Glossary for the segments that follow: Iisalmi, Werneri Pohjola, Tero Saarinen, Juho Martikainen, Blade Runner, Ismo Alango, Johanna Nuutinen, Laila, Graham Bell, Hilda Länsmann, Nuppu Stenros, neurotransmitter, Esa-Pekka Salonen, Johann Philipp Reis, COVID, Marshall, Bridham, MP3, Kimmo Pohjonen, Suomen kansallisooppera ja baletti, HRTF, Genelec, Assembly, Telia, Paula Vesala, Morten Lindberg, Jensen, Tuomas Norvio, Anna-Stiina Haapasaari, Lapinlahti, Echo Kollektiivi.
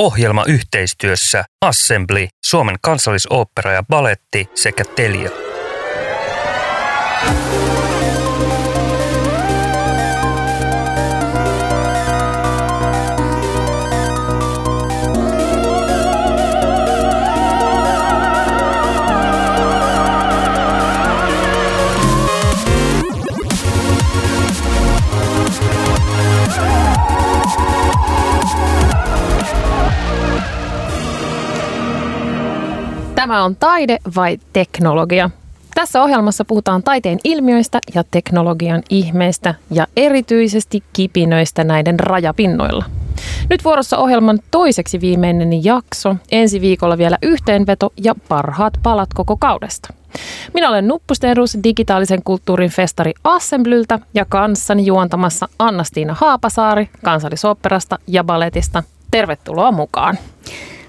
Ohjelmayhteistyössä Assembly, Suomen kansallisooppera ja baletti sekä Telia. Tämä on Taide vai teknologia? Tässä ohjelmassa puhutaan taiteen ilmiöistä ja teknologian ihmeistä ja erityisesti kipinöistä näiden rajapinnoilla. Nyt vuorossa ohjelman toiseksi viimeinen jakso, ensi viikolla vielä yhteenveto ja parhaat palat koko kaudesta. Minä olen Nuppu Stenros, digitaalisen kulttuurin festari Assemblyltä ja kanssani juontamassa Anna-Stiina Haapasaari kansallisoopperasta ja baletista. Tervetuloa mukaan!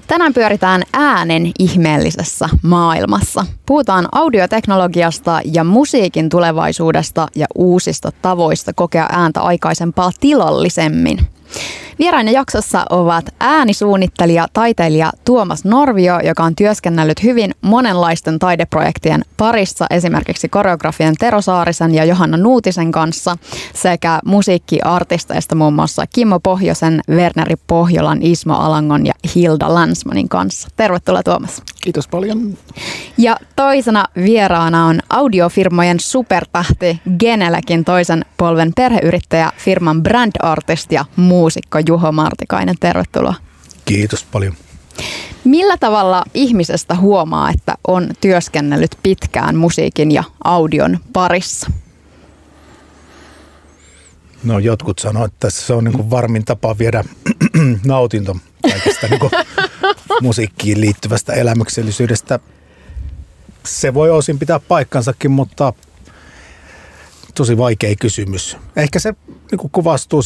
Tänään pyöritään äänen ihmeellisessä maailmassa. Puhutaan audioteknologiasta ja musiikin tulevaisuudesta ja uusista tavoista kokea ääntä aikaisempaa tilallisemmin. Vieraina jaksossa ovat äänisuunnittelija, taiteilija Tuomas Norvio, joka on työskennellyt hyvin monenlaisten taideprojektien parissa, esimerkiksi koreografien Tero Saarisen ja Johanna Nuutisen kanssa, sekä musiikkiartisteista muun muassa Kimmo Pohjosen, Werneri Pohjolan, Ismo Alangon ja Hilda Länsmanin kanssa. Tervetuloa Tuomas. Kiitos paljon. Ja toisena vieraana on audiofirmojen supertähti Genelecin toisen polven perheyrittäjä, firman brand-artisti ja muusikko Juho Martikainen. Tervetuloa. Kiitos paljon. Millä tavalla ihmisestä huomaa, että on työskennellyt pitkään musiikin ja audion parissa? No jotkut sanoo, että se on niin kuin varmin tapa viedä nautinto kaikesta niin kuin musiikkiin liittyvästä elämyksellisyydestä. Se voi osin pitää paikkansakin, mutta tosi vaikea kysymys. Ehkä se niin kuin kuvastuu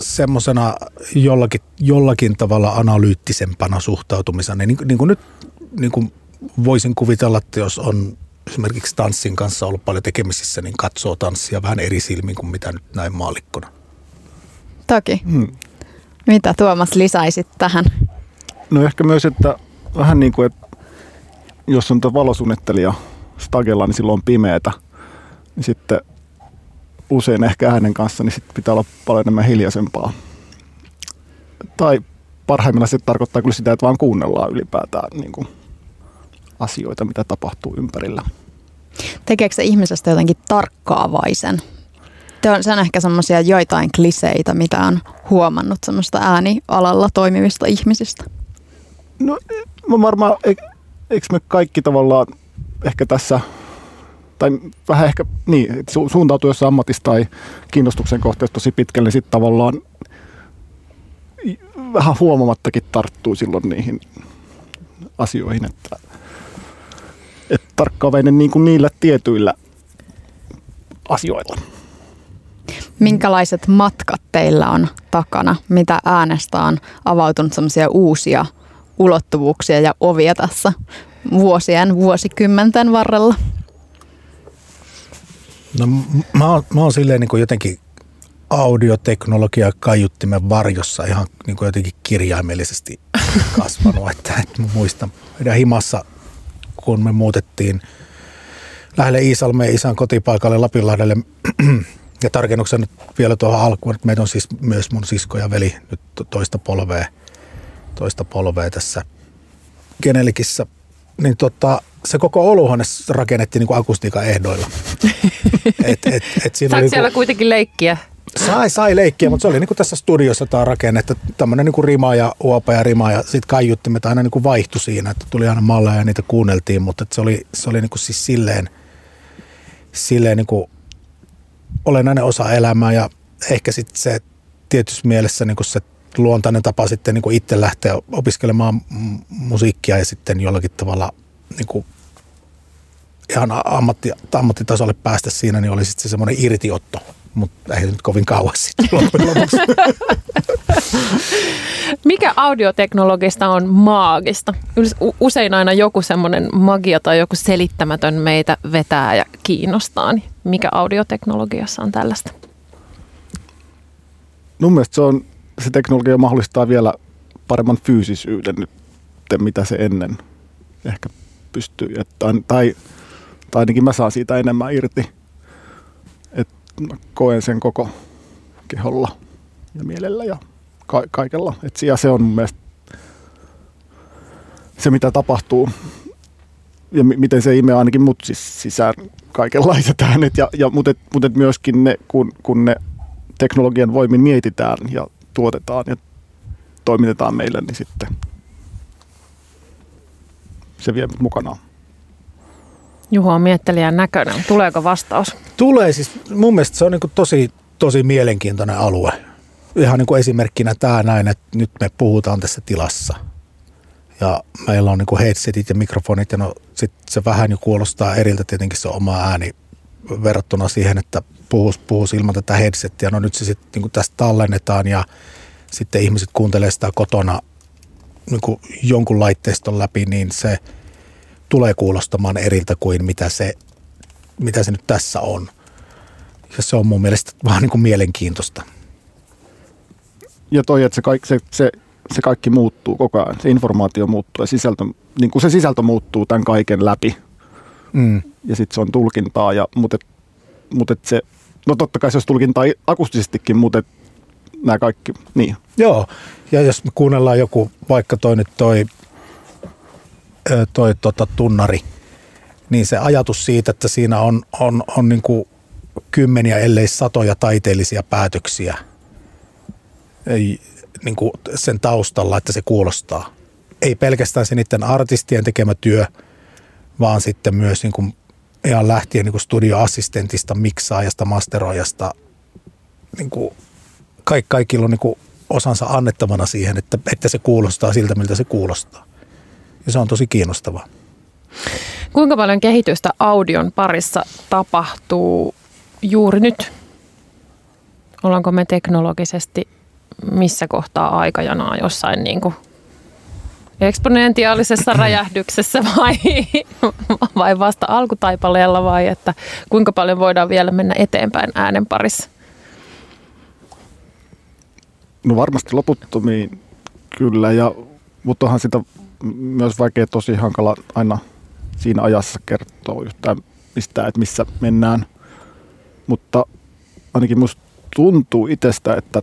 semmoisena jollakin tavalla analyyttisempana suhtautumisena. Niin kuin nyt niin kuin voisin kuvitella, että jos on esimerkiksi tanssin kanssa ollut paljon tekemisissä, niin katsoo tanssia vähän eri silmin kuin mitä nyt näin maallikkona. Toki. Mitä Tuomas lisäisit tähän? No ehkä myös, että vähän niin kuin, että jos on valosuunnittelija stagella, niin silloin on pimeätä. Niin sitten usein ehkä äänen kanssa, niin sitten pitää olla paljon enemmän hiljaisempaa. Tai parhaimmillaan se tarkoittaa kyllä sitä, että vaan kuunnellaan ylipäätään niin kuin asioita, mitä tapahtuu ympärillä. Tekeekö se ihmisestä jotenkin tarkkaavaisen? Se on ehkä semmoisia joitain kliseitä, mitä on huomannut semmoista äänialalla toimivista ihmisistä. No mä varmaan, eikö me kaikki tavallaan ehkä tässä, tai vähän ehkä niin, että suuntautuu jossain ammatissa tai kiinnostuksen kohteessa tosi pitkälle, niin sitten tavallaan vähän huomaamattakin tarttuu silloin niihin asioihin, että tarkkaavainen niin kuin niillä tietyillä asioilla. Minkälaiset matkat teillä on takana? Mitä äänestä on avautunut semmoisia uusia ulottuvuuksia ja ovia tässä vuosikymmenten varrella? No mä oon silleen niin kuin jotenkin audioteknologia kaiuttimen varjossa ihan niin kuin jotenkin kirjaimellisesti kasvanut. että muistan meidän himassa, kun me muutettiin lähelle Iisalmeen isän kotipaikalle Lapinlahdelle. Ja tarkennuksen vielä tuohon alkuun, että meitä on siis myös mun sisko ja veli nyt toista polvea tässä Genelecissä. Niin se koko olohuone rakennettiin niinku akustiikan ehdoilla. Saatko siellä kuitenkin leikkiä? Sai leikkiä, mutta se oli niinku tässä studiossa tämä rakenne, että tämmöinen niinku rima ja uopa ja rima ja sitten kaiuttimet aina niinku vaihtui siinä, että tuli aina malleja ja niitä kuunneltiin, mutta se oli niinku siis silleen niinku olennainen osa elämää ja ehkä sitten se tietyssä mielessä niin se luontainen tapa sitten niin itse lähteä opiskelemaan musiikkia ja sitten jollakin tavalla niin ihan ammattitasolle päästä siinä, niin oli sitten se semmoinen irtiotto, mutta ei nyt kovin kauas sitten loppujen lopuksi. Mikä audioteknologista on maagista? Usein aina joku semmoinen magia tai joku selittämätön meitä vetää ja kiinnostaa. Niin mikä audioteknologiassa on tällaista? Mun mielestä se teknologia mahdollistaa vielä paremman fyysisyyden nyt, mitä se ennen ehkä pystyy. Tai ainakin mä saan siitä enemmän irti, että koen sen koko keholla ja mielellä ja kaikella. Ja se on mun mielestä se, mitä tapahtuu ja miten se imee ainakin mut sisään kaikenlaiset äänet. Mutta myöskin ne, kun ne teknologian voimin mietitään ja tuotetaan ja toimitetaan meille, niin sitten se vie mukanaan. Juho on miettelijän näköinen. Tuleeko vastaus? Tulee. Siis mun mielestä se on niin kuin tosi mielenkiintoinen alue. Ihan niin kuin esimerkkinä tämä näin, että nyt me puhutaan tässä tilassa. Ja meillä on niin kuin headsetit ja mikrofonit ja no sit se vähän jo kuulostaa eriltä tietenkin se oma ääni verrattuna siihen, että puhuisi ilman tätä headsettiä. No nyt se sitten niin kuin tästä tallennetaan ja sitten ihmiset kuuntelee sitä kotona niin kuin jonkun laitteiston läpi, niin se tulee kuulostamaan eriltä kuin mitä se nyt tässä on. Ja se on mun mielestä vaan niin kuin mielenkiintoista. Ja toi, että se kaikki muuttuu koko ajan. Se informaatio muuttuu ja sisältö, niin kuin se sisältö muuttuu tämän kaiken läpi. Mm. Ja sitten se on tulkintaa. Mutta se, no totta kai se olisi tulkintaa akustisestikin, mutta nämä kaikki, niin. Joo, ja jos me kuunnellaan joku, vaikka toi tunnari, niin se ajatus siitä, että siinä on niin kuin kymmeniä, ellei satoja taiteellisia päätöksiä niin kuin sen taustalla, että se kuulostaa. Ei pelkästään se niiden artistien tekemä työ, vaan sitten myös niin kuin ihan lähtien niin kuin studioassistentista, miksaajasta, masteroijasta. Niin kuin kaikilla on niin kuin osansa annettavana siihen, että se kuulostaa siltä, miltä se kuulostaa. Ja se on tosi kiinnostavaa. Kuinka paljon kehitystä audion parissa tapahtuu juuri nyt? Ollaanko me teknologisesti missä kohtaa aikajanaa jossain niin kuin eksponentiaalisessa räjähdyksessä vai vasta alkutaipaleella vai että kuinka paljon voidaan vielä mennä eteenpäin äänen parissa? No varmasti loputtomiin kyllä, mutta onhan sitä myös vaikea tosi hankala aina siinä ajassa kertoa yhtään mistään, että missä mennään. Mutta ainakin musta tuntuu itsestä, että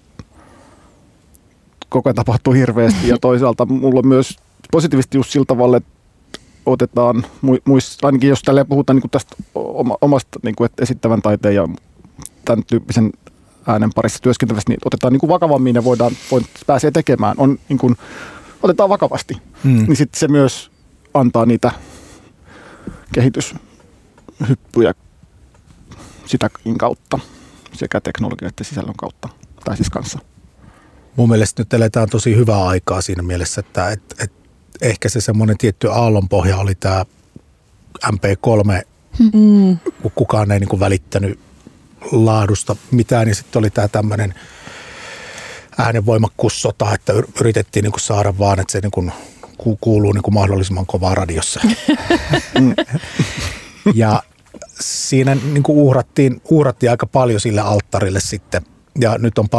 koko ajan tapahtuu hirveästi ja toisaalta mulla on myös positiivisesti just sillä tavalla, että otetaan, ainakin jos tälleen puhutaan niin kuin tästä omasta niin kuin, että esittävän taiteen ja tämän tyyppisen äänen parissa työskentelystä, niin otetaan niin kuin vakavammin ja voidaan pääsee tekemään. On, niin kuin, otetaan vakavasti, niin sitten se myös antaa niitä kehityshyppyjä sitäkin kautta, sekä teknologian että sisällön kautta, tai siis kanssa. Mun mielestä nyt eletään tosi hyvää aikaa siinä mielessä, että ehkä se semmoinen tietty aallonpohja oli tämä MP3, kun kukaan ei niin kuin välittänyt laadusta mitään, ja sitten oli tämä tämmöinen äänenvoimakkuussota, että yritettiin niin kuin saada vaan, että se niin kuin kuuluu niin kuin mahdollisimman kovaa radiossa. Ja siinä niin kuin uhrattiin aika paljon sille alttarille sitten, ja nyt on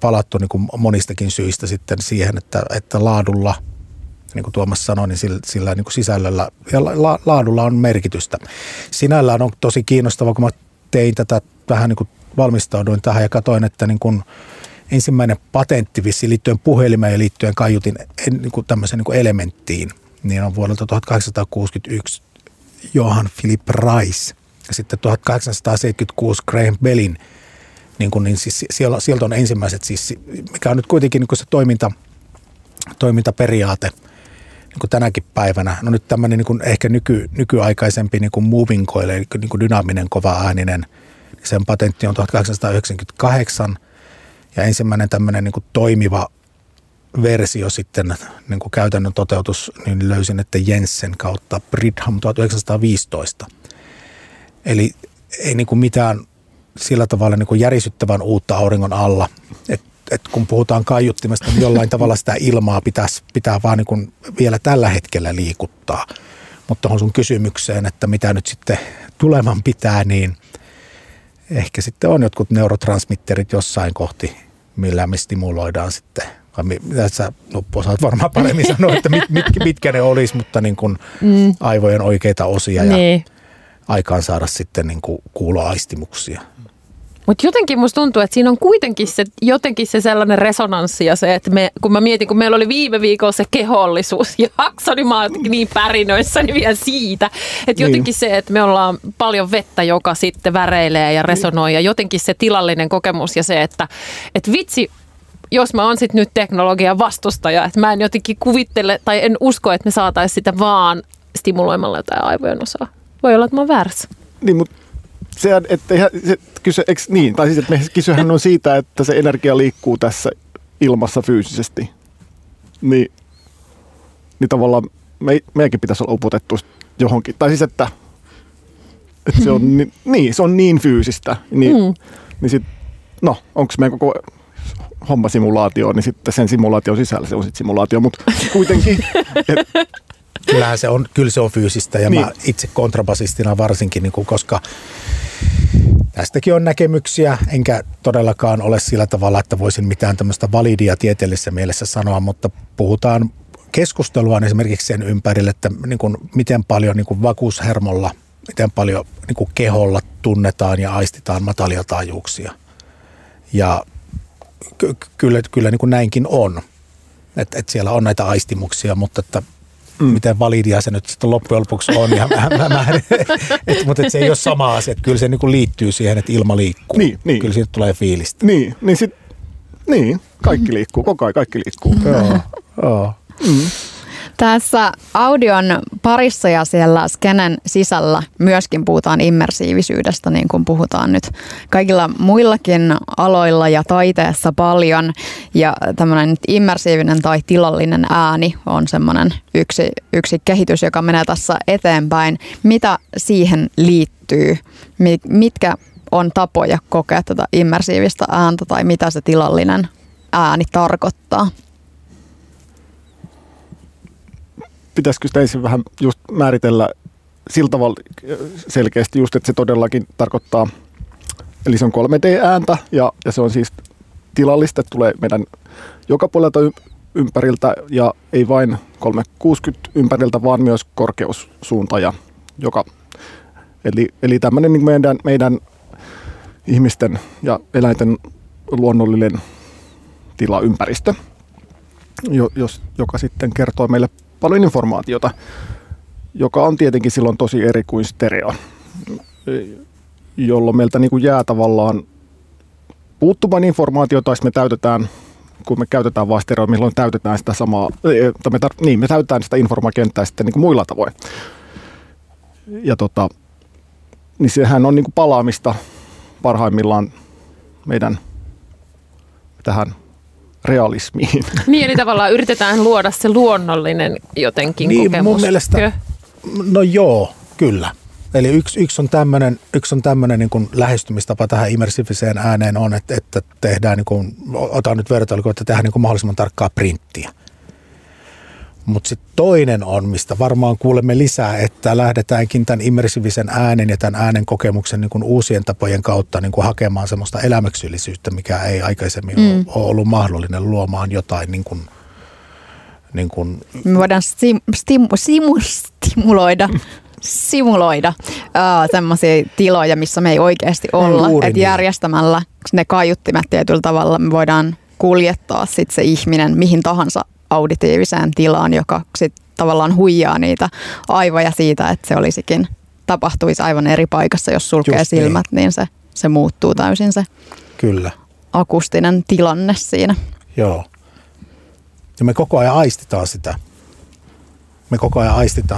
palattu niin kuin monistakin syistä sitten siihen, että laadulla, niin kuin Tuomas sanoi, niin sillä niin kuin sisällöllä ja laadulla on merkitystä. Sinällään on tosi kiinnostavaa, kun mä tein tätä, vähän niin kuin valmistauduin tähän ja katsoin, että niin kuin ensimmäinen patentti vissiin liittyen puhelimeen ja liittyen kaiutin niin kuin tämmöiseen niin kuin elementtiin, niin on vuodelta 1861 Johann Philipp Reis ja sitten 1876 Graham Bellin. Niin siis sieltä on ensimmäiset, siis, mikä on nyt kuitenkin niin kuin se toimintaperiaate niin kuin tänäkin päivänä. No nyt tämmöinen niin kuin ehkä nykyaikaisempi niin kuin moving coil, eli niin kuin dynaaminen kovaääninen, sen patentti on 1898 ja ensimmäinen tämmöinen niin kuin toimiva versio sitten niin kuin käytännön toteutus, niin löysin, että Jensen kautta Bridham 1915. Eli ei niin kuin mitään sillä tavalla niin kuin järisyttävän uutta auringon alla. Et kun puhutaan kaiuttimesta, niin jollain tavalla sitä ilmaa pitää vaan niin kuin vielä tällä hetkellä liikuttaa. Mutta tuohon sun kysymykseen, että mitä nyt sitten tuleman pitää, niin ehkä sitten on jotkut neurotransmitterit jossain kohti, millä me stimuloidaan sitten Tässä Nuppu osaat varmaan paremmin sanoa, että mitkä ne olisi, mutta niin kuin aivojen oikeita osia ja aikaan saada sitten niin kuin kuuloaistimuksia. Mutta jotenkin musta tuntuu, että siinä on kuitenkin se, jotenkin se sellainen resonanssi ja se, että kun mä mietin, kun meillä oli viime viikolla se kehollisuusjakso, niin mä olin niin pärinöissäni vielä siitä. Että jotenkin se, että me ollaan paljon vettä, joka sitten väreilee ja resonoi ja jotenkin se tilallinen kokemus ja se, että vitsi, jos mä oon sitten nyt teknologian vastustaja, että mä en jotenkin kuvittele tai en usko, että me saataisiin sitä vaan stimuloimalla jotain aivojen osaa. Voi olla, että mä oon väärässä. Niin, mutta sehän, että ihan, kysehän on siitä, että se energia liikkuu tässä ilmassa fyysisesti. Niin tavallaan meidänkin pitäisi olla upotettu johonkin. Tai siis, että se on niin fyysistä. Niin sit, no, onko meidän koko homma simulaatio, niin sitten sen simulaation sisällä se on sitten simulaatio, mutta kuitenkin. Kyllä se on fyysistä ja mä itse kontrabasistina varsinkin, niin kuin, koska tästäkin on näkemyksiä, enkä todellakaan ole sillä tavalla, että voisin mitään tämmöistä validia tieteellisessä mielessä sanoa, mutta puhutaan keskustelua esimerkiksi sen ympärille, että niin kuin, miten paljon niin kuin vakuushermolla, miten paljon niin kuin keholla tunnetaan ja aistitaan matalia taajuuksia. Ja kyllä niin kuin näinkin on, että siellä on näitä aistimuksia, mutta että miten validia se nyt sitten loppujen lopuksi on. Ja mutta se ei ole sama asia. Että kyllä se niin kuin liittyy siihen, että ilma liikkuu. Niin. Kyllä siitä tulee fiilistä. Niin, kaikki liikkuu. Koko ajan kaikki liikkuu. Joo. Tässä audion parissa ja siellä skenen sisällä myöskin puhutaan immersiivisyydestä, niin kuin puhutaan nyt kaikilla muillakin aloilla ja taiteessa paljon. Ja tämmöinen immersiivinen tai tilallinen ääni on semmoinen yksi kehitys, joka menee tässä eteenpäin. Mitä siihen liittyy? Mitkä on tapoja kokea tätä immersiivistä ääntä tai mitä se tilallinen ääni tarkoittaa? Pitäisikö sitä ensin vähän just määritellä sillä tavalla selkeästi just, että se todellakin tarkoittaa, eli se on 3D-ääntä ja se on siis tilallista, että tulee meidän joka puolelta ympäriltä ja ei vain 360 ympäriltä, vaan myös korkeussuunta. Ja joka, eli tämmöinen niin meidän ihmisten ja eläinten luonnollinen tilaympäristö, joka sitten kertoo meille paljon informaatiota, joka on tietenkin silloin tosi eri kuin stereo, jolloin meiltä niin kuin jää tavallaan puuttumaan informaatiota, jos me täytetään, kun me käytetään vaan stereo, milloin täytetään sitä samaa, tai me täytetään sitä informaatiokenttää sitten niin kuin muilla tavoin. Ja niin sehän on niin kuin palaamista parhaimmillaan meidän tähän realismiin. Niin, eli tavallaan yritetään luoda se luonnollinen jotenkin niin, kokemus. Mun mielestä, no joo, kyllä. Eli yksi on tämmöinen niin kuin lähestymistapa tähän immersiiviseen ääneen on, että tehdään, niin kuin, otan nyt vertailuun, että tehdään niin kuin mahdollisimman tarkkaa printtiä. Mutta sitten toinen on, mistä varmaan kuulemme lisää, että lähdetäänkin tämän immersiivisen äänen ja tämän äänen kokemuksen niin kuin uusien tapojen kautta niin kuin hakemaan semmoista elämyksellisyyttä, mikä ei aikaisemmin ole ollut mahdollinen luomaan jotain. Niin kuin me voidaan simuloida semmoisia tiloja, missä me ei oikeasti olla. Että järjestämällä ne kaiuttimet tietyllä tavalla me voidaan kuljettaa sit se ihminen mihin tahansa auditiiviseen tilaan, joka sitten tavallaan huijaa niitä aivoja siitä, että se olisikin, tapahtuisi aivan eri paikassa, jos sulkee just silmät, niin se muuttuu täysin se kyllä akustinen tilanne siinä. Joo. Ja me koko ajan aistitaan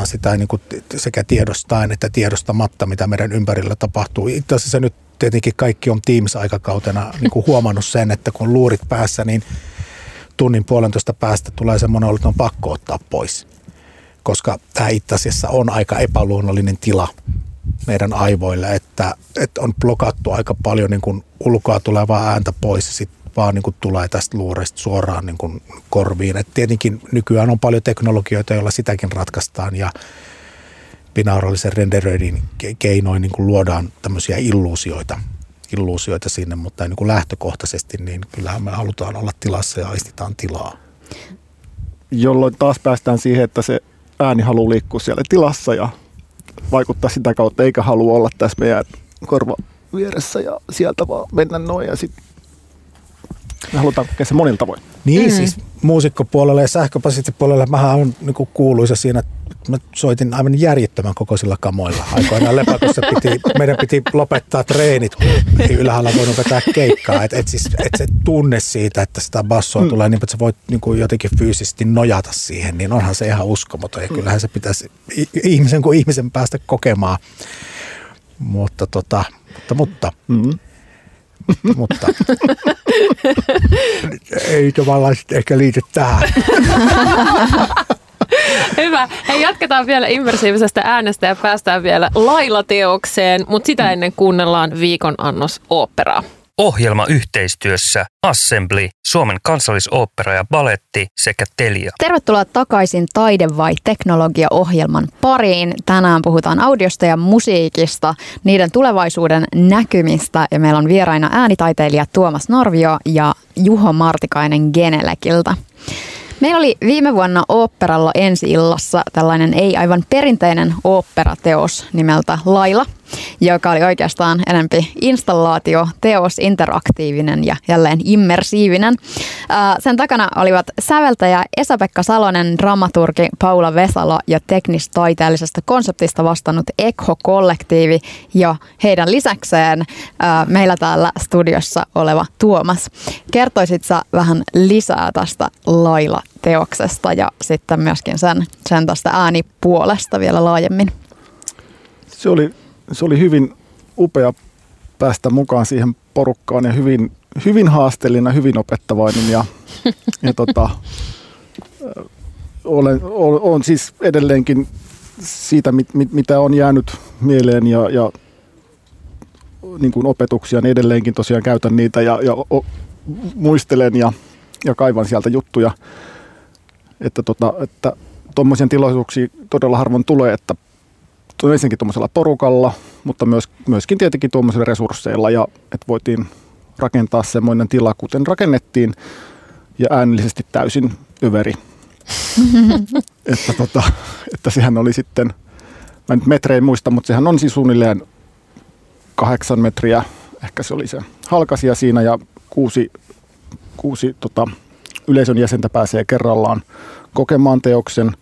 sitä. Niin kuin sekä tiedostaen että tiedostamatta, mitä meidän ympärillä tapahtuu. Itse asiassa nyt tietenkin kaikki on Teams-aikakautena niin kuin huomannut sen, että kun luurit päässä, niin tunnin puolentoista päästä tulee semmoinen olo, että on pakko ottaa pois, koska tämä itse asiassa on aika epäluonnollinen tila meidän aivoille, että on blokattu aika paljon niin kuin ulkoa tulevaa ääntä pois ja sitten vaan niin kuin tulee tästä luureista suoraan niin kuin korviin. Et tietenkin nykyään on paljon teknologioita, joilla sitäkin ratkaistaan ja binaurallisen renderöinnin keinoin niin kuin luodaan tämmöisiä illuusioita illuusioita sinne, mutta niin kuin lähtökohtaisesti, niin kyllähän me halutaan olla tilassa ja aistitaan tilaa. Jolloin taas päästään siihen, että se ääni haluaa liikkua siellä tilassa ja vaikuttaa sitä kautta, eikä halua olla tässä meidän korva vieressä ja sieltä vaan mennä noin ja sitten me halutaan kokea se monilla tavoin. Niin siis muusikkopuolella ja sähköpasittipuolella mähän on niin kuuluisa siinä, että mä soitin aivan järjettömän kokoisilla kamoilla. Aikoinaan Lepakossa meidän piti lopettaa treenit, kun ei ylhäällä voinut vetää keikkaa. Et se tunne siitä, että sitä bassoa tulee niin, että sä voit niin kuin jotenkin fyysisesti nojata siihen, niin onhan se ihan uskomaton. Ja kyllähän se pitäisi ihmisen kuin ihmisen päästä kokemaan. Mutta ei tavallaan sitten ehkä liity tähän. Hyvä. Hei, jatketaan vielä immersiivisestä äänestä ja päästään vielä Laila-teokseen, mutta sitä ennen kuunnellaan viikon annos oopperaa. Ohjelma yhteistyössä Assembly, Suomen kansallisooppera ja baletti sekä Telia. Tervetuloa takaisin taide- vai teknologia-ohjelman pariin. Tänään puhutaan audiosta ja musiikista, niiden tulevaisuuden näkymistä. Ja meillä on vieraina äänitaiteilija Tuomas Norvio ja Juho Martikainen Geneleciltä. Meillä oli viime vuonna oopperalla ensi-illassa tällainen ei aivan perinteinen oopperateos nimeltä Laila, joka oli oikeastaan enempi installaatioteos, interaktiivinen ja jälleen immersiivinen. Sen takana olivat säveltäjä Esa-Pekka Salonen, dramaturgi Paula Vesala ja teknistaiteellisesta konseptista vastannut Echo Kollektiivi ja heidän lisäkseen meillä täällä studiossa oleva Tuomas. Kertoisit sä vähän lisää tästä Laila-teoksesta ja sitten myöskin sen tästä äänipuolesta vielä laajemmin? Se oli hyvin upea päästä mukaan siihen porukkaan ja hyvin haasteellinen, hyvin opettavainen ja olen siis edelleenkin siitä, mitä on jäänyt mieleen ja niin kuin opetuksia, niin edelleenkin tosiaan käytän niitä ja muistelen ja kaivan sieltä juttuja, että tuommoisia tilaisuuksia todella harvoin tulee, että ensinnäkin tuommoisella porukalla, mutta myöskin tietenkin tuommoisilla resursseilla, ja että voitiin rakentaa semmoinen tila, kuten rakennettiin, ja äänellisesti täysin överi. Että sehän oli sitten, mä nyt metrein muista, mutta sehän on siis suunnilleen 8 metriä, ehkä se oli se halkasia siinä, ja kuusi yleisön jäsentä pääsee kerrallaan kokemaan teoksen.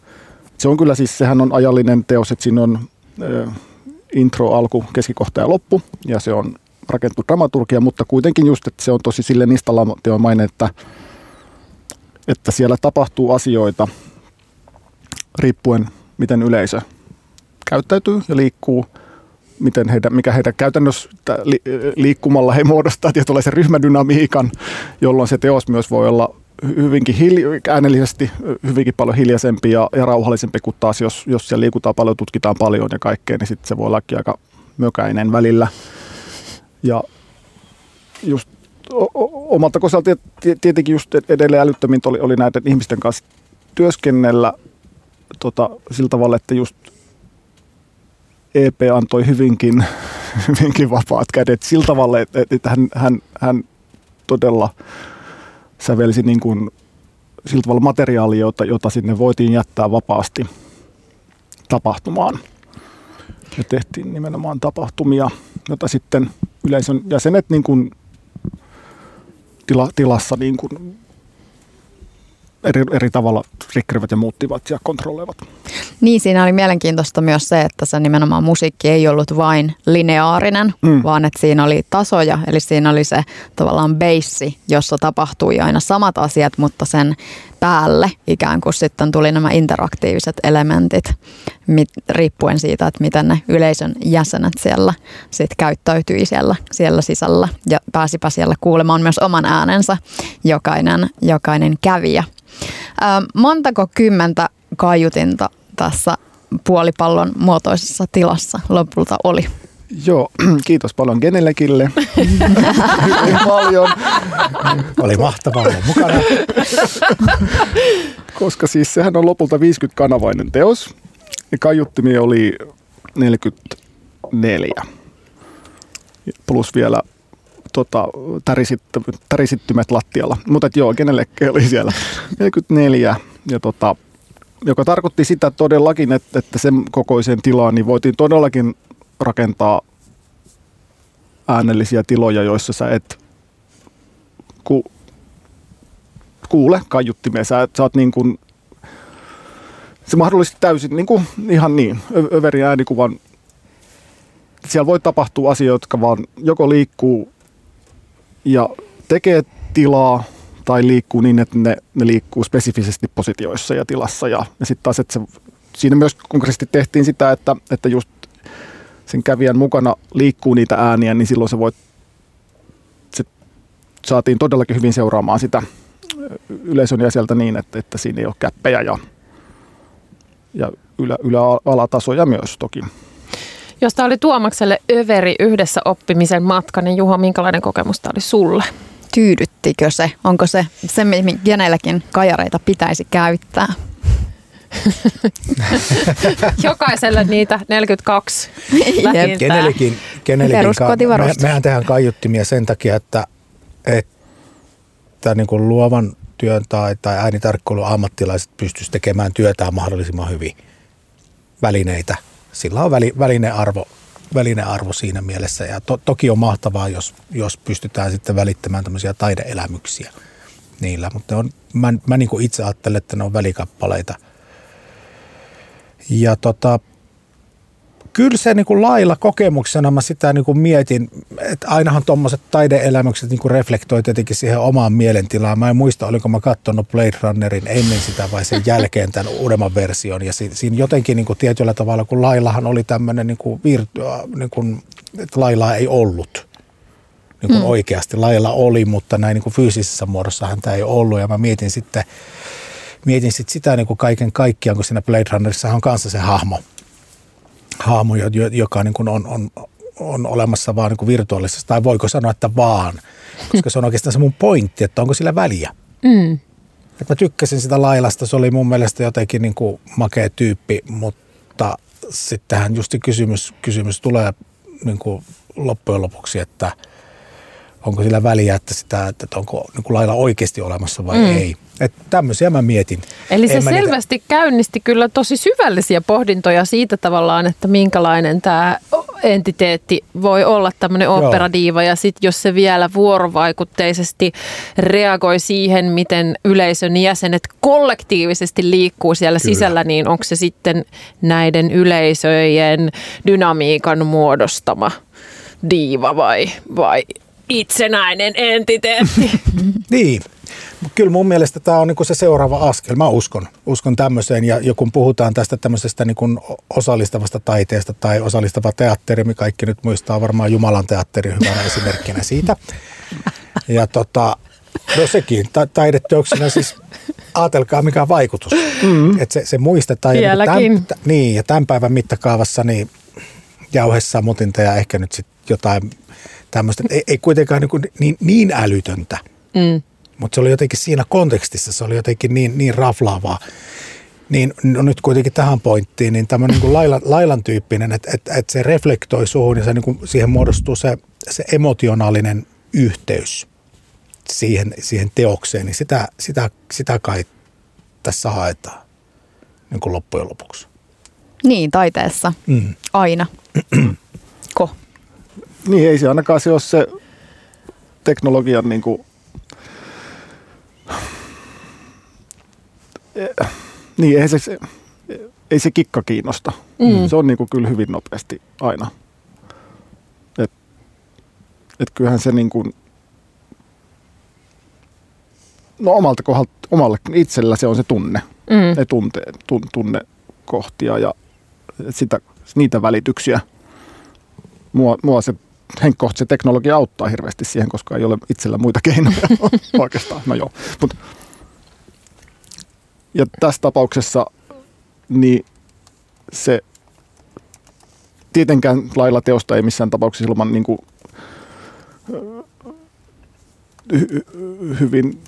Se on kyllä siis, sehän on ajallinen teos, että siinä on intro, alku, keskikohta ja loppu, ja se on rakentu dramaturgia, mutta kuitenkin just, että se on tosi silleen installaatiomainen, että siellä tapahtuu asioita riippuen, miten yleisö käyttäytyy ja liikkuu, mikä heidän käytännössä liikkumalla he muodostaa tietynlaisen ryhmädynamiikan, jolloin se teos myös voi olla hyvinkin äänellisesti hyvinkin paljon hiljaisempi ja rauhallisempi kuin taas, jos siellä liikutaan paljon, tutkitaan paljon ja kaikkea, niin sitten se voi olla aika mökäinen välillä. Ja just omalta kohdalta tietenkin just edelleen älyttömintä oli näiden ihmisten kanssa työskennellä sillä tavalla, että just EP antoi hyvinkin vapaat kädet sillä tavalla, että hän todella sävelsi niin kuin sillä tavalla materiaalia, jota sinne voitiin jättää vapaasti tapahtumaan. Ja tehtiin nimenomaan tapahtumia, jota sitten yleisön jäsenet niin kuin tilassa niin kuin eri tavalla rikkerivät ja muuttivat ja kontrolloivat. Niin, siinä oli mielenkiintoista myös se, että se nimenomaan musiikki ei ollut vain lineaarinen, vaan että siinä oli tasoja, eli siinä oli se tavallaan beissi, jossa tapahtui aina samat asiat, mutta sen päälle ikään kuin sitten tuli nämä interaktiiviset elementit, riippuen siitä, että miten ne yleisön jäsenet siellä sit käyttäytyi siellä sisällä ja pääsipä siellä kuulemaan myös oman äänensä jokainen kävijä. Montako kymmentä kaiutinta tässä puolipallon muotoisessa tilassa lopulta oli? Joo, kiitos paljon Genelecille. Hyvin paljon. Oli mahtavaa olla mukana. Koska siis sehän on lopulta 50-kanavainen teos. Ja kaiuttimia oli 44. Plus vielä tärisittymet lattialla. Mutta joo, Genelec oli siellä 44 ja joka tarkoitti sitä todellakin, että sen kokoiseen tilaan niin voitiin todellakin rakentaa äänellisiä tiloja, joissa sä et kuule kaiuttimeen. Sä oot niin kuin, se mahdollisesti täysin niin kuin, ihan niin, överin äänikuvan. Siellä voi tapahtua asioita, jotka vaan joko liikkuu ja tekee tilaa tai liikkuu niin, että ne liikkuu spesifisesti positioissa ja tilassa. Ja sitten taas, että siinä myös konkreettisesti tehtiin sitä, että just sen kävijän mukana liikkuu niitä ääniä, niin silloin se saatiin todellakin hyvin seuraamaan sitä yleisön jäseltä niin, että siinä ei ole käppejä ja ylä-alatasoja myös toki. Jos tämä oli Tuomakselle överi yhdessä oppimisen matka, niin Juho, minkälainen kokemus tämä oli sulle? Tyydyttikö se? Onko se kenelläkin kajareita pitäisi käyttää? Jokaiselle niitä 42 lähintään. Peruskotivarustus. Mehän tehdään kaiuttimia sen takia, että niin kuin luovan työn tai äänitarkkoilun ammattilaiset pystyisivät tekemään työtään mahdollisimman hyvin välineitä. Sillä on välinearvo siinä mielessä ja toki on mahtavaa, jos pystytään sitten välittämään tämmöisiä taideelämyksiä niillä. Mutta mä niin kuin itse ajattelen, että ne on välikappaleita. Ja kyllä se niin kuin lailla kokemuksena mä sitä niin kuin mietin, että ainahan tuommoiset taideelämykset niin kuin reflektoi tietenkin siihen omaan mielentilaan. Mä en muista, oliko mä katsonut Blade Runnerin ennen sitä vai sen jälkeen tämän uudemman version. Ja siinä jotenkin niin kuin tietyllä tavalla, kun laillahan oli tämmöinen, niin kuin, että lailaa ei ollut niin kuin oikeasti. Lailla oli, mutta näin niin kuin fyysisessä muodossahan tämä ei ollut. Ja mä mietin sitten sitä niin kuin kaiken kaikkiaan, kun siinä Blade Runnerissa on kanssa se hahmo, joka niin kuin on olemassa vaan niin kuin virtuaalisessa, tai voiko sanoa, että vaan, koska se on oikeastaan se mun pointti, että onko sillä väliä. Että mä tykkäsin sitä Lailasta, se oli mun mielestä jotenkin niin kuin makea tyyppi, mutta sittenhän just kysymys tulee niin kuin loppujen lopuksi, että onko sillä väliä, että onko niin kuin Laila oikeasti olemassa vai ei. Että tämmöisiä mä mietin. Eli se selvästi käynnisti kyllä tosi syvällisiä pohdintoja siitä tavallaan, että minkälainen tämä entiteetti voi olla, tämmöinen oopperadiiva. Ja sitten jos se vielä vuorovaikutteisesti reagoi siihen, miten yleisön jäsenet kollektiivisesti liikkuu siellä sisällä, niin onko se sitten näiden yleisöjen dynamiikan muodostama diiva vai itsenäinen entiteetti? Niin. Kyllä mun mielestä tämä on niin kuin se seuraava askel. Mä uskon tämmöiseen. Ja kun puhutaan tästä tämmöisestä niin kuin osallistavasta taiteesta tai osallistava teatteri, me kaikki nyt muistaa varmaan Jumalan teatteri hyvänä esimerkkinä siitä. Ja no sekin taideteoksena siis ajatelkaa mikä on vaikutus. Että se muistetaan. Vieläkin. Ja tämän päivän mittakaavassa niin jauhessamutinta ja ehkä nyt sitten jotain tämmöistä. Ei kuitenkaan niin älytöntä. Mutta se oli jotenkin siinä kontekstissa, se oli jotenkin niin raflaavaa. Niin no nyt kuitenkin tähän pointtiin, niin tämmöinen niin kuin lailan tyyppinen, että se reflektoi suhun ja se, niin kuin, siihen muodostuu se emotionaalinen yhteys siihen teokseen. Niin sitä kai tässä haetaan niin kuin loppujen lopuksi. Niin, taiteessa. Aina. Ko. Niin, ei se ainakaan se ole se teknologian niin kuin niin, ei se kikka kiinnosta. Se on niinku kyllä hyvin nopeasti aina. Et kyllähän se niinku, no omalta kohdalta, omalle itsellä se on se tunne. Ne tunnekohtia ja niitä välityksiä. Mua se henkkohti se teknologia auttaa hirveästi siihen, koska ei ole itsellä muita keinoja oikeastaan. No joo, mut. Ja tässä tapauksessa niin se tietenkään Lailla teosta ei missään tapauksessa ilman niin kuin, hyvin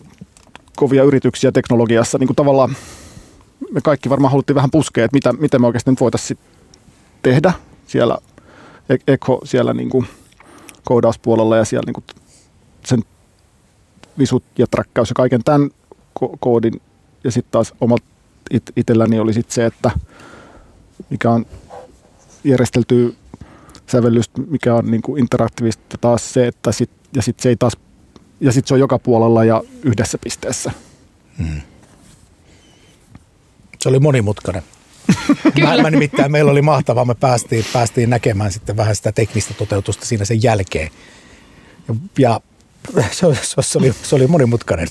kovia yrityksiä teknologiassa. Niin kuin tavallaan me kaikki varmaan haluttiin vähän puskea, että mitä me oikeasti nyt voitaisiin tehdä siellä Echo siellä niin kuin koodauspuolella ja siellä niin kuin sen visut ja trakkaus ja kaiken tämän koodin. Ja sitten taas omalta itselläni oli sitten se, että mikä on järjesteltyä sävellystä, mikä on niinku interaktiivista taas se, että sit se ei taas, ja sitten se on joka puolella ja yhdessä pisteessä. Mm. Se oli monimutkainen. Mä nimittäin meillä oli mahtavaa, me päästiin näkemään sitten vähän sitä teknistä toteutusta siinä sen jälkeen. Ja se oli monimutkainen.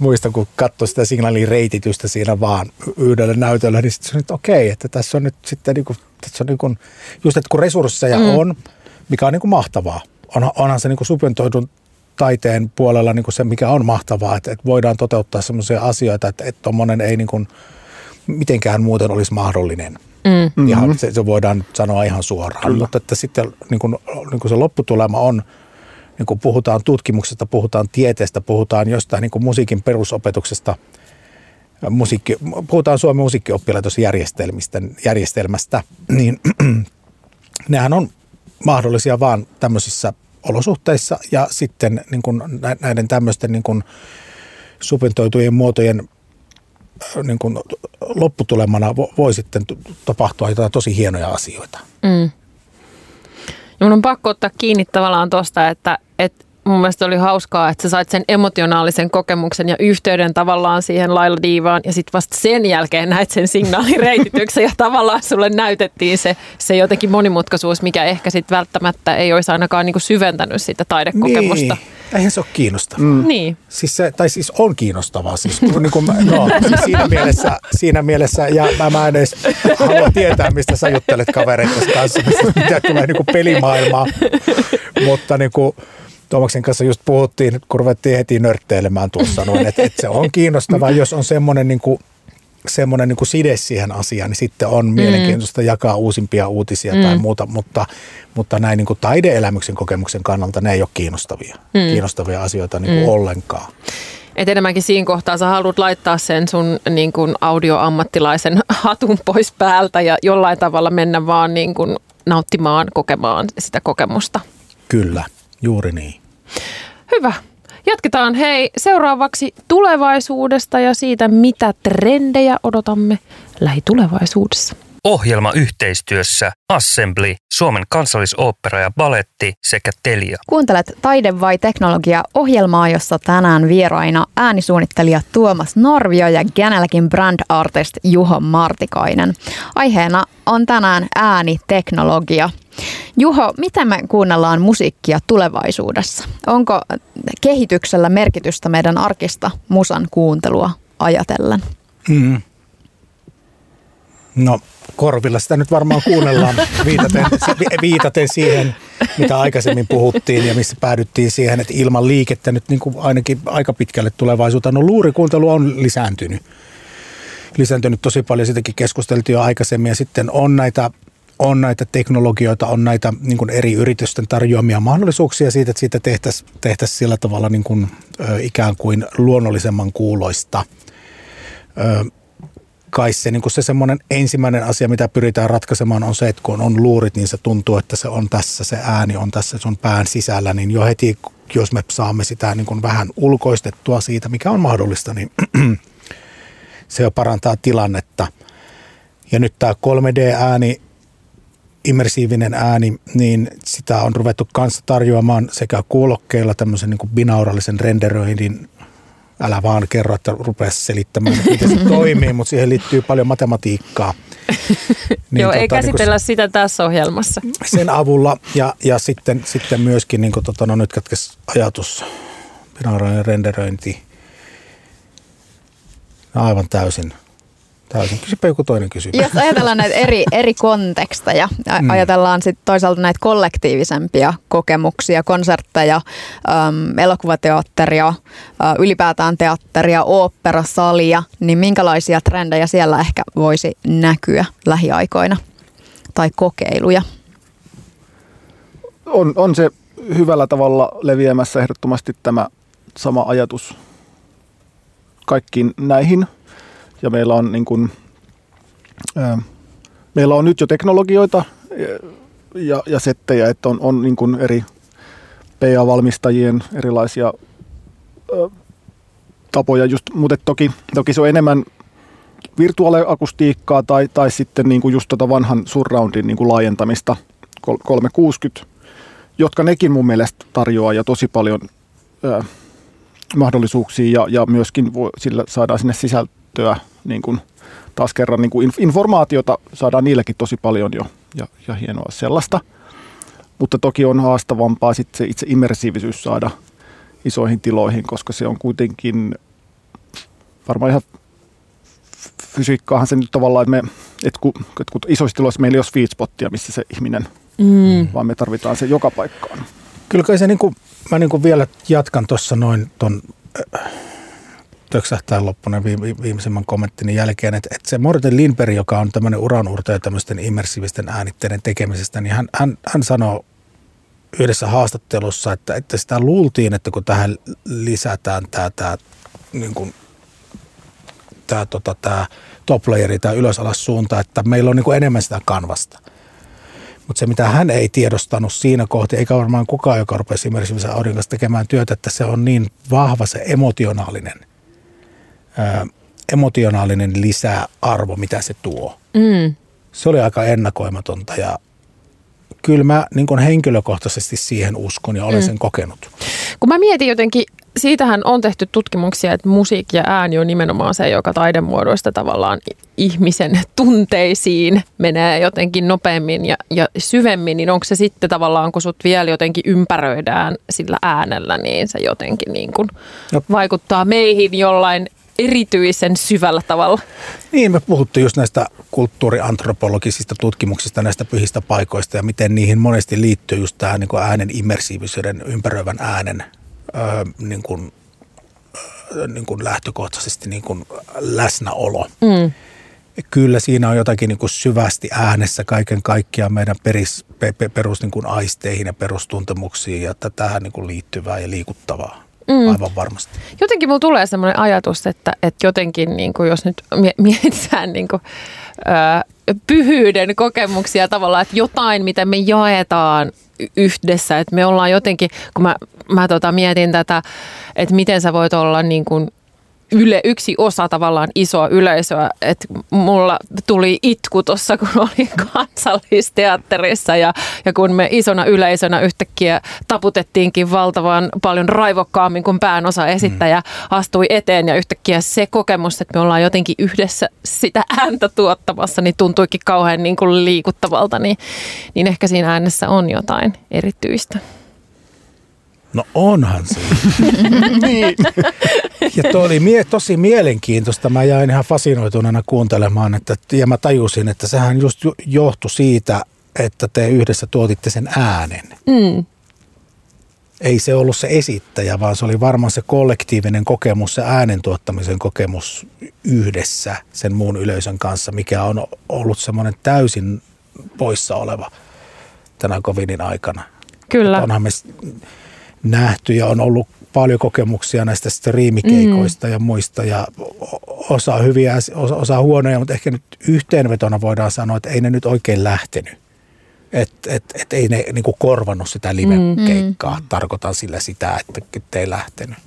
Muistan, kun katsoin sitä signaalin reititystä siinä vaan yhdellä näytöllä, niin sitten se on nyt okei, että tässä on nyt sitten niin kuin, tässä on niin kuin, just että kun resursseja on, mikä on niin kuin mahtavaa. Onhan se niin kuin subventoidun taiteen puolella niin kuin se, mikä on mahtavaa, että voidaan toteuttaa semmoisia asioita, että tommonen ei niin kuin mitenkään muuten olisi mahdollinen. Mm. Ihan, se voidaan sanoa ihan suoraan, kyllä. Mutta että sitten niin kuin se lopputulema on, niin kun puhutaan tutkimuksesta, puhutaan tieteestä, puhutaan jostain niin kun musiikin perusopetuksesta, puhutaan Suomen musiikkioppilaitosjärjestelmästä, niin nehän on mahdollisia vaan tämmöisissä olosuhteissa ja sitten niin kun näiden tämmöisten niin kun subventoitujen muotojen niin kun lopputulemana voi sitten tapahtua jotain tosi hienoja asioita. Mm. Minun on pakko ottaa kiinni tavallaan tuosta, että mun mielestä oli hauskaa, että sä sait sen emotionaalisen kokemuksen ja yhteyden tavallaan siihen Laila Diivaan ja sitten vasta sen jälkeen näit sen signaalireitityksen ja tavallaan sulle näytettiin se jotenkin monimutkaisuus, mikä ehkä sitten välttämättä ei olisi ainakaan niinku syventänyt sitä taidekokemusta. Niin, eihän se ole kiinnostavaa. Mm. Niin. Siis on kiinnostavaa siis, siinä mielessä ja mä en edes halua tietää, mistä sä juttelet kavereiden kanssa, mitä tulee niinku pelimaailmaa, mutta niinku Tuomaksen kanssa just puhuttiin, kun ruvettiin heti nörtteilemään tuossa noin, että se on kiinnostavaa, jos on semmoinen niinku side siihen asiaan, niin sitten on mielenkiintoista jakaa uusimpia uutisia tai muuta, mutta näin niinku taide-elämyksen kokemuksen kannalta ne ei ole kiinnostavia asioita niinku ollenkaan. Et enemmänkin siinä kohtaa sä haluat laittaa sen sun niin kun audioammattilaisen hatun pois päältä ja jollain tavalla mennä vaan niin kun nauttimaan, kokemaan sitä kokemusta. Kyllä. Juuri niin. Hyvä. Jatketaan hei seuraavaksi tulevaisuudesta ja siitä, mitä trendejä odotamme lähitulevaisuudessa. Ohjelma yhteistyössä Assembly, Suomen kansallisooppera ja baletti sekä Telia. Kuuntelet Taide vai teknologia -ohjelmaa, jossa tänään vieraina äänisuunnittelija Tuomas Norvio ja Genelecin brand artist Juho Martikainen. Aiheena on tänään ääniteknologia. Juho, miten me kuunnellaan musiikkia tulevaisuudessa? Onko kehityksellä merkitystä meidän arkista musan kuuntelua ajatellen? Mm. No, korvilla sitä nyt varmaan kuunnellaan viitaten siihen, mitä aikaisemmin puhuttiin ja missä päädyttiin siihen, että ilman liikettä nyt niin kuin ainakin aika pitkälle tulevaisuuteen. No, luurikuuntelu on lisääntynyt tosi paljon, sitäkin keskusteltiin jo aikaisemmin ja sitten on näitä teknologioita, on näitä niin kuin eri yritysten tarjoamia mahdollisuuksia siitä, että siitä tehtäisiin sillä tavalla niin kuin, ikään kuin luonnollisemman kuuloista. Kai se, niin kuin se semmoinen ensimmäinen asia, mitä pyritään ratkaisemaan, on se, että kun on luurit, niin se tuntuu, että se on tässä, se ääni on tässä sun pään sisällä, niin jo heti, jos me saamme sitä niin kuin vähän ulkoistettua siitä, mikä on mahdollista, niin se jo parantaa tilannetta. Ja nyt tämä 3D-ääni, immersiivinen ääni, niin sitä on ruvettu kanssa tarjoamaan sekä kuulokkeilla tämmöisen niin kuin binaurallisen renderöinnin. Älä vaan kerro, että rupea selittämään, miten se toimii, mutta siihen liittyy paljon matematiikkaa. Niin joo, ei käsitellä niin sitä tässä ohjelmassa. Sen avulla ja sitten myöskin, niin kuin, no nyt katkesi ajatus, binaurallinen renderöinti, aivan täysin. Kysypä joku toinen kysymys. Jos ajatellaan näitä eri konteksteja, ajatellaan sitten toisaalta näitä kollektiivisempia kokemuksia, konsertteja, elokuvateatteria, ylipäätään teatteria, oopperasalia, niin minkälaisia trendejä siellä ehkä voisi näkyä lähiaikoina tai kokeiluja? On se hyvällä tavalla leviämässä ehdottomasti tämä sama ajatus kaikkiin näihin. Ja meillä on, niin kuin, meillä on nyt jo teknologioita ja settejä, että on niin kuin eri PA-valmistajien erilaisia tapoja just, mutta toki se on enemmän virtuaaliakustiikkaa tai sitten niinku just tota vanhan surroundin niinku laajentamista 360, jotka nekin mun mielestä tarjoaa ja tosi paljon mahdollisuuksia ja myöskin sillä saadaan sinne sisältöä niin kuin taas kerran niin kuin informaatiota saadaan niilläkin tosi paljon jo ja hienoa sellaista, mutta toki on haastavampaa sitten se itse immersiivisyys saada isoihin tiloihin, koska se on kuitenkin varmaan ihan fysiikkaahan se nyt tavallaan, että kun isoissa tiloissa meillä ei ole sweet spottia, missä se ihminen, vaan me tarvitaan se joka paikkaan. Kyllä kai se, mä vielä jatkan tuossa noin tuon töksähtään loppuinen viimeisemmän kommenttini jälkeen, että se Morten Lindberg, joka on tämmöinen uranuurtaja tämmöisten immersiivisten äänitteiden tekemisestä, niin hän sanoo yhdessä haastattelussa, että sitä luultiin, että kun tähän lisätään tämä toplayeri, tämä ylös-alas suunta, että meillä on enemmän sitä kanvasta. Mutta se, mitä hän ei tiedostanut siinä kohti, eikä varmaan kukaan, joka rupesi immersiivisen audion kanssa tekemään työtä, että se on niin vahva se emotionaalinen lisäarvo, mitä se tuo. Mm. Se oli aika ennakoimatonta ja kyllä mä henkilökohtaisesti siihen uskon ja olen sen kokenut. Kun mä mietin jotenkin, siitähän on tehty tutkimuksia, että musiikki ja ääni on nimenomaan se, joka taidemuodoista tavallaan ihmisen tunteisiin menee jotenkin nopeammin ja syvemmin, niin onko se sitten tavallaan, kun sut vielä jotenkin ympäröidään sillä äänellä, niin se jotenkin vaikuttaa meihin jollain erityisen syvällä tavalla. Niin, me puhuttiin just näistä kulttuuriantropologisista tutkimuksista, näistä pyhistä paikoista ja miten niihin monesti liittyy just tämä äänen immersiivisyyden, ympäröivän äänen lähtökohtaisesti läsnäolo. Mm. Kyllä siinä on jotakin syvästi äänessä kaiken kaikkiaan meidän perus aisteihin ja perustuntemuksiin ja tähän liittyvää ja liikuttavaa. Mm. Aivan varmasti. Jotenkin mulla tulee sellainen ajatus, että jotenkin jos nyt mietitään pyhyyden kokemuksia tavallaan, että jotain, mitä me jaetaan yhdessä, että me ollaan jotenkin, kun mä mietin tätä, että miten sä voit olla yksi osa tavallaan isoa yleisöä, että mulla tuli itku tuossa, kun olin Kansallisteatterissa ja kun me isona yleisönä yhtäkkiä taputettiinkin valtavan paljon raivokkaammin, kun päänosa esittäjä astui eteen ja yhtäkkiä se kokemus, että me ollaan jotenkin yhdessä sitä ääntä tuottamassa, niin tuntuikin kauhean liikuttavalta, niin ehkä siinä äänessä on jotain erityistä. No onhan se. Niin. Ja tuo oli tosi mielenkiintoista. Mä jäin ihan fasinoituneena kuuntelemaan, ja mä tajusin, että sehän just johtui siitä, että te yhdessä tuotitte sen äänen. Mm. Ei se ollut se esittäjä, vaan se oli varmaan se kollektiivinen kokemus, se äänen tuottamisen kokemus yhdessä sen muun yleisön kanssa, mikä on ollut semmoinen täysin poissa oleva tänä COVIDin aikana. Kyllä. Että onhan me nähty ja on ollut paljon kokemuksia näistä striimikeikoista ja muista ja osa hyviä, osa huonoja, mutta ehkä nyt yhteenvetona voidaan sanoa, että ei ne nyt oikein lähtenyt. Et ei ne korvannut sitä live-keikkaa. Tarkoitan sillä sitä, että ei lähtenyt.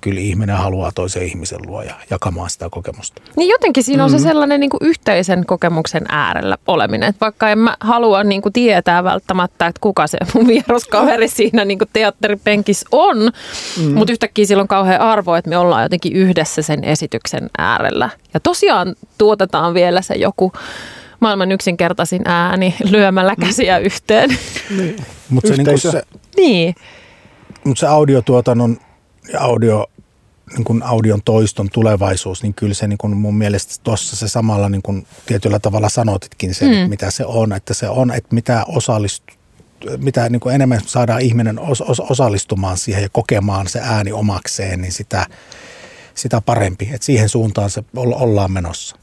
Kyllä ihminen haluaa toisen ihmisen luo ja jakamaan sitä kokemusta. Niin jotenkin siinä on se sellainen yhteisen kokemuksen äärellä oleminen. Että vaikka en mä halua tietää välttämättä, että kuka se mun vieraskaveri siinä teatteripenkissä on, mutta yhtäkkiä sillä on kauhean arvo, että me ollaan jotenkin yhdessä sen esityksen äärellä. Ja tosiaan tuotetaan vielä se joku maailman yksinkertaisin ääni lyömällä käsiä yhteen. Niin. Mutta se, se audiotuotannon ja audion toiston tulevaisuus, niin kyllä se mun mielestä tuossa se samalla tietyllä tavalla sanotitkin sen, mitä se on. Että se on, että mitä enemmän saadaan ihminen osallistumaan siihen ja kokemaan se ääni omakseen, niin sitä parempi. Että siihen suuntaan se ollaan menossa.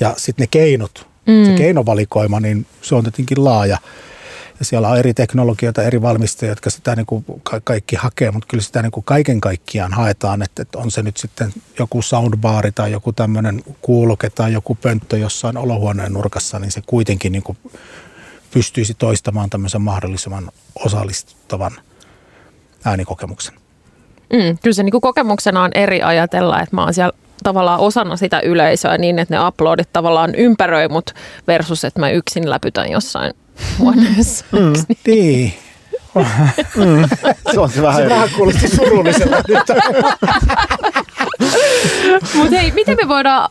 Ja sitten ne keinot, se keinovalikoima, niin se on tietenkin laaja. Ja siellä on eri teknologioita, eri valmistajia, jotka sitä kaikki hakee, mutta kyllä sitä kaiken kaikkiaan haetaan, että on se nyt sitten joku soundbaari tai joku tämmöinen kuuloke tai joku pönttö jossain olohuoneen nurkassa, niin se kuitenkin pystyisi toistamaan tämmöisen mahdollisimman osallistuttavan äänikokemuksen. Kyllä se niin kuin kokemuksena on eri ajatella, että mä oon siellä tavallaan osana sitä yleisöä niin, että ne uploadit tavallaan ympäröi mut versus, että mä yksin läpytän jossain huoneessa. Niin. Se on se vähän kuulosti surullisella nyt. Mutta hei, miten me voidaan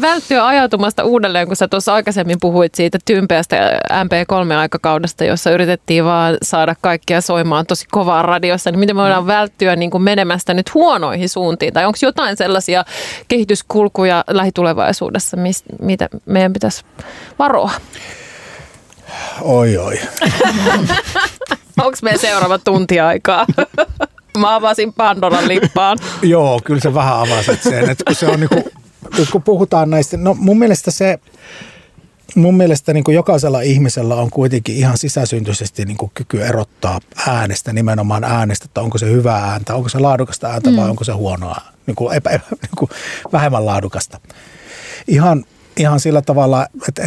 välttyä ajautumasta uudelleen, kun sä tuossa aikaisemmin puhuit siitä tympeästä MP3-aikakaudesta, jossa yritettiin vaan saada kaikkia soimaan tosi kovaa radiossa, niin miten me voidaan välttyä niin kuin menemästä nyt huonoihin suuntiin? Tai onko jotain sellaisia kehityskulkuja lähitulevaisuudessa, mitä meidän pitäisi varoa? Oi. Onko meidän seuraava tunti aikaa? Mä avasin Pandoran lippaan. Joo, kyllä se vähän avasit sen. Et kun, se on niinku, kun puhutaan näistä, no mun mielestä niinku jokaisella ihmisellä on kuitenkin ihan sisäsyntyisesti niinku kyky erottaa äänestä, nimenomaan äänestä, että onko se hyvää ääntä, onko se laadukasta ääntä vai onko se huonoa, niinku, niinku vähemmän laadukasta. Ihan sillä tavalla, että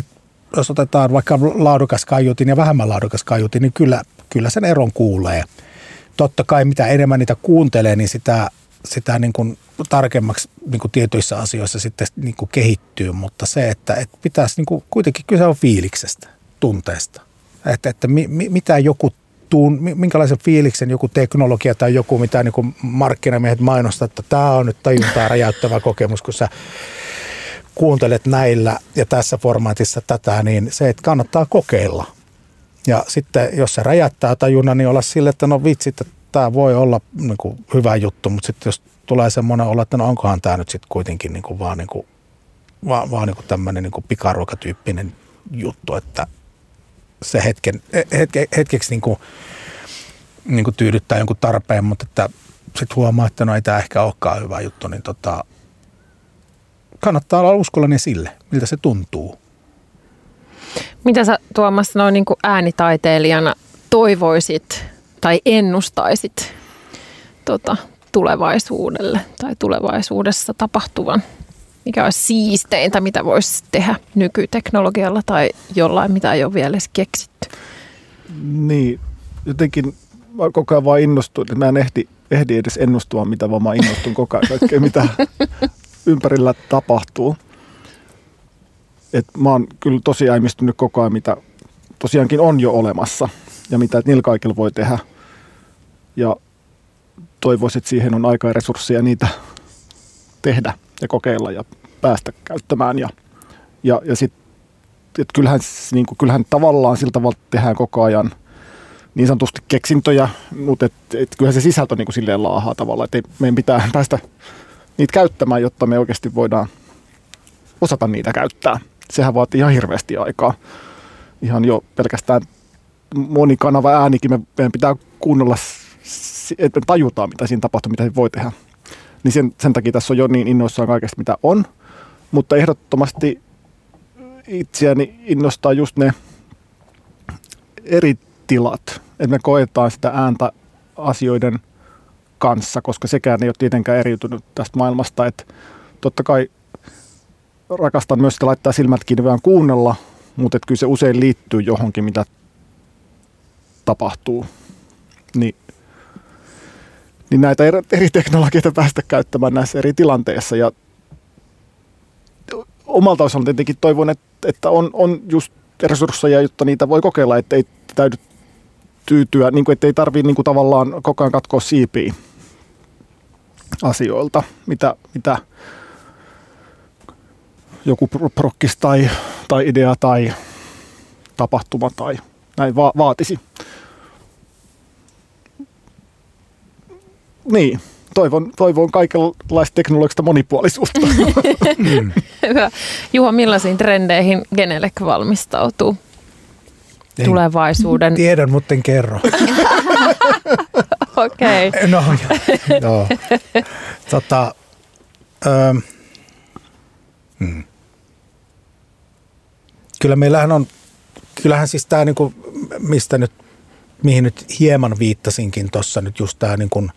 jos otetaan vaikka laadukas kaiutin ja vähemmän laadukas kaiutin, niin kyllä sen eron kuulee. Totta kai mitä enemmän niitä kuuntelee, niin sitä niin kuin tarkemmaksi niin kuin tietyissä asioissa sitten niin kuin kehittyy, mutta se, että pitäisi niin kuin, kuitenkin kyse on fiiliksestä, tunteesta, että mitä joku minkälaisen fiiliksen joku teknologia tai joku, mitä niin kuin markkinamiehet mainostaa, että tämä on nyt tajuntaa räjäyttävä kokemus, kun sä kuuntelet näillä ja tässä formaatissa tätä, niin se, että kannattaa kokeilla. Ja sitten jos se räjättää tajunnan, niin olla sille, että no vitsi, että tämä voi olla niin kuin hyvä juttu, mutta sitten jos tulee semmoinen olla, että no onkohan tämä nyt sitten kuitenkin niin kuin vaan niin kuin tämmöinen niin kuin pikaruokatyyppinen juttu, että se hetkeksi niin kuin tyydyttää jonkun tarpeen, mutta että sitten huomaa, että no ei tämä ehkä olekaan hyvä juttu, niin kannattaa olla uskollinen sille, miltä se tuntuu. Mitä sä, Tuomas, noin niin kuin äänitaiteilijana toivoisit tai ennustaisit tulevaisuudelle tai tulevaisuudessa tapahtuvan? Mikä olisi siisteintä, mitä voisi tehdä nykyteknologialla tai jollain, mitä ei ole vielä edes keksitty? Niin, jotenkin mä koko ajan vaan innostun. Mä en ehdi edes ennustua, mitä vaan mä innostun koko ajan. Kaikkea, mitä ympärillä tapahtuu. Et mä oon kyllä tosi äimistynyt koko ajan, mitä tosiaankin on jo olemassa ja mitä niillä kaikilla voi tehdä. Ja toivoisin, että siihen on aikaa ja resursseja niitä tehdä ja kokeilla ja päästä käyttämään. Ja sitten, että kyllähän tavallaan sillä tavalla tehdään koko ajan niin sanotusti keksintöjä, mutta et kyllähän se sisältö niin kuin silleen laahaa tavallaan. Että meidän pitää päästä niitä käyttämään, jotta me oikeasti voidaan osata niitä käyttää. Sehän vaatii ihan hirveästi aikaa. Ihan jo pelkästään monikanava äänikin meidän pitää kuunnella, että me tajutaan, mitä siinä tapahtuu, mitä se voi tehdä. Niin sen takia tässä on jo niin innoissaan kaikesta, mitä on. Mutta ehdottomasti itseäni innostaa just ne eri tilat, että me koetaan sitä ääntä asioiden kanssa, koska sekään ei ole tietenkään eriytynyt tästä maailmasta. Että totta kai rakastan myös sitä laittaa silmät kiinni vähän kuunnella, mutta kyllä se usein liittyy johonkin, mitä tapahtuu. Niin näitä eri teknologioita päästä käyttämään näissä eri tilanteissa. Ja omalta osalta tietenkin toivon, että on just resursseja, jotta niitä voi kokeilla, ettei täydy tyytyä, niin kuin, ettei tarvitse niin kuin tavallaan koko ajan katkoa siipiä asioilta, mitä joku prokkis tai idea tai tapahtuma tai näin vaatisi. Niin, toivon kaikenlaista teknologista monipuolisuutta. Hyvä. Juho, millaisiin trendeihin Genelec valmistautuu tulevaisuuden? Tiedän, mutta en kerro. Okei. Okay. No. Kyllä meillähän on, kyllähän siis tämä, niin kuin, mihin nyt hieman viittasinkin tuossa nyt just tämä, niin kuin,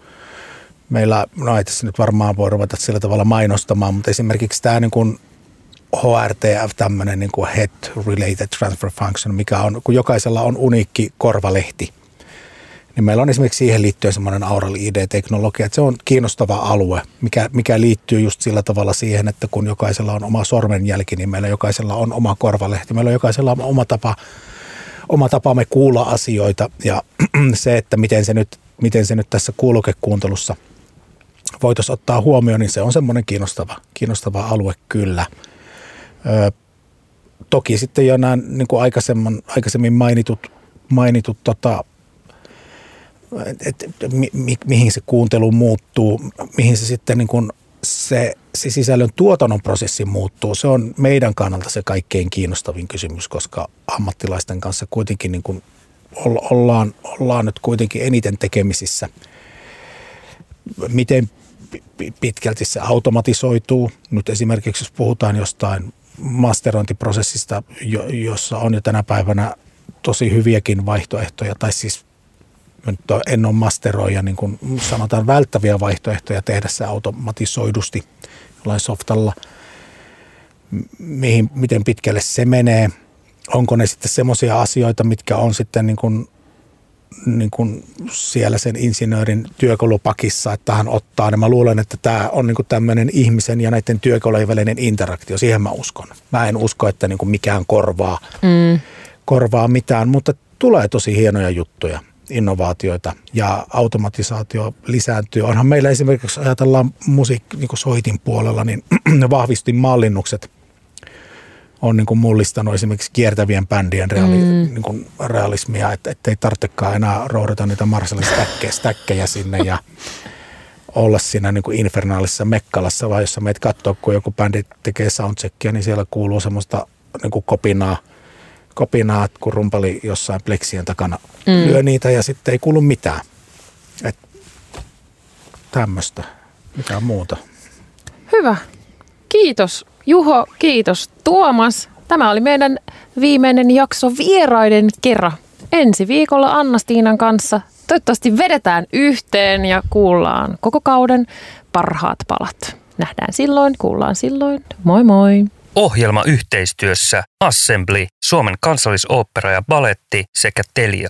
meillä, no ei tässä nyt varmaan voi ruveta sillä tavalla mainostamaan, mutta esimerkiksi tämä niin kuin, HRTF, tämmöinen niin kuin head-related transfer function, mikä on, kun jokaisella on uniikki korvalehti. Niin meillä on esimerkiksi siihen liittyen semmoinen Aural ID-teknologia, että se on kiinnostava alue, mikä liittyy just sillä tavalla siihen, että kun jokaisella on oma sormenjälki, niin meillä jokaisella on oma korvalehti. Meillä on jokaisella on oma tapamme kuulla asioita ja se, että miten se nyt tässä kuulokekuuntelussa voitaisiin ottaa huomioon, niin se on semmoinen kiinnostava alue kyllä. Toki sitten jo nämä niin kuin aikaisemmin mainitut mihin se kuuntelu muuttuu, mihin se sitten niin kuin se sisällön tuotannon prosessi muuttuu. Se on meidän kannalta se kaikkein kiinnostavin kysymys, koska ammattilaisten kanssa kuitenkin niin kuin ollaan nyt kuitenkin eniten tekemisissä. Miten pitkälti se automatisoituu? Nyt esimerkiksi jos puhutaan jostain masterointiprosessista, jossa on jo tänä päivänä tosi hyviäkin vaihtoehtoja, tai siis en ole masteroija, niin kuin sanotaan välttäviä vaihtoehtoja tehdä se automatisoidusti jollain softalla. Miten pitkälle se menee? Onko ne sitten semmoisia asioita, mitkä on sitten niin kuin siellä sen insinöörin työkalupakissa, että hän ottaa ne. Mä luulen, että tämä on niin kuin tämmöinen ihmisen ja näiden työkalujen välinen interaktio. Siihen mä uskon. Mä en usko, että niin kuin mikään korvaa mitään, mutta tulee tosi hienoja juttuja, innovaatioita ja automatisaatio lisääntyy. Onhan meillä esimerkiksi, ajatellaan niin kuin soitin puolella, niin vahvisti mallinnukset on niin kuin mullistanut esimerkiksi kiertävien bändien niin kuin realismia, ettei tarvitsekaan enää roudata niitä Marshallin stäkkejä sinne ja olla siinä niin kuin infernaalisessa mekkalassa, vaan jos meitä katsoo, kun joku bändi tekee soundcheckia, niin siellä kuuluu semmoista niin kuin kopinaa, kun rumpali jossain pleksien takana lyö niitä ja sitten ei kuulu mitään. Tämmöistä, mitään muuta. Hyvä. Kiitos. Juho, kiitos. Tuomas, tämä oli meidän viimeinen jakso vieraiden kerran. Ensi viikolla Anna-Stiinan kanssa toivottavasti vedetään yhteen ja kuullaan koko kauden parhaat palat. Nähdään silloin, kuullaan silloin. Moi moi! Ohjelma yhteistyössä Assembly, Suomen kansallisooppera ja baletti sekä Telia.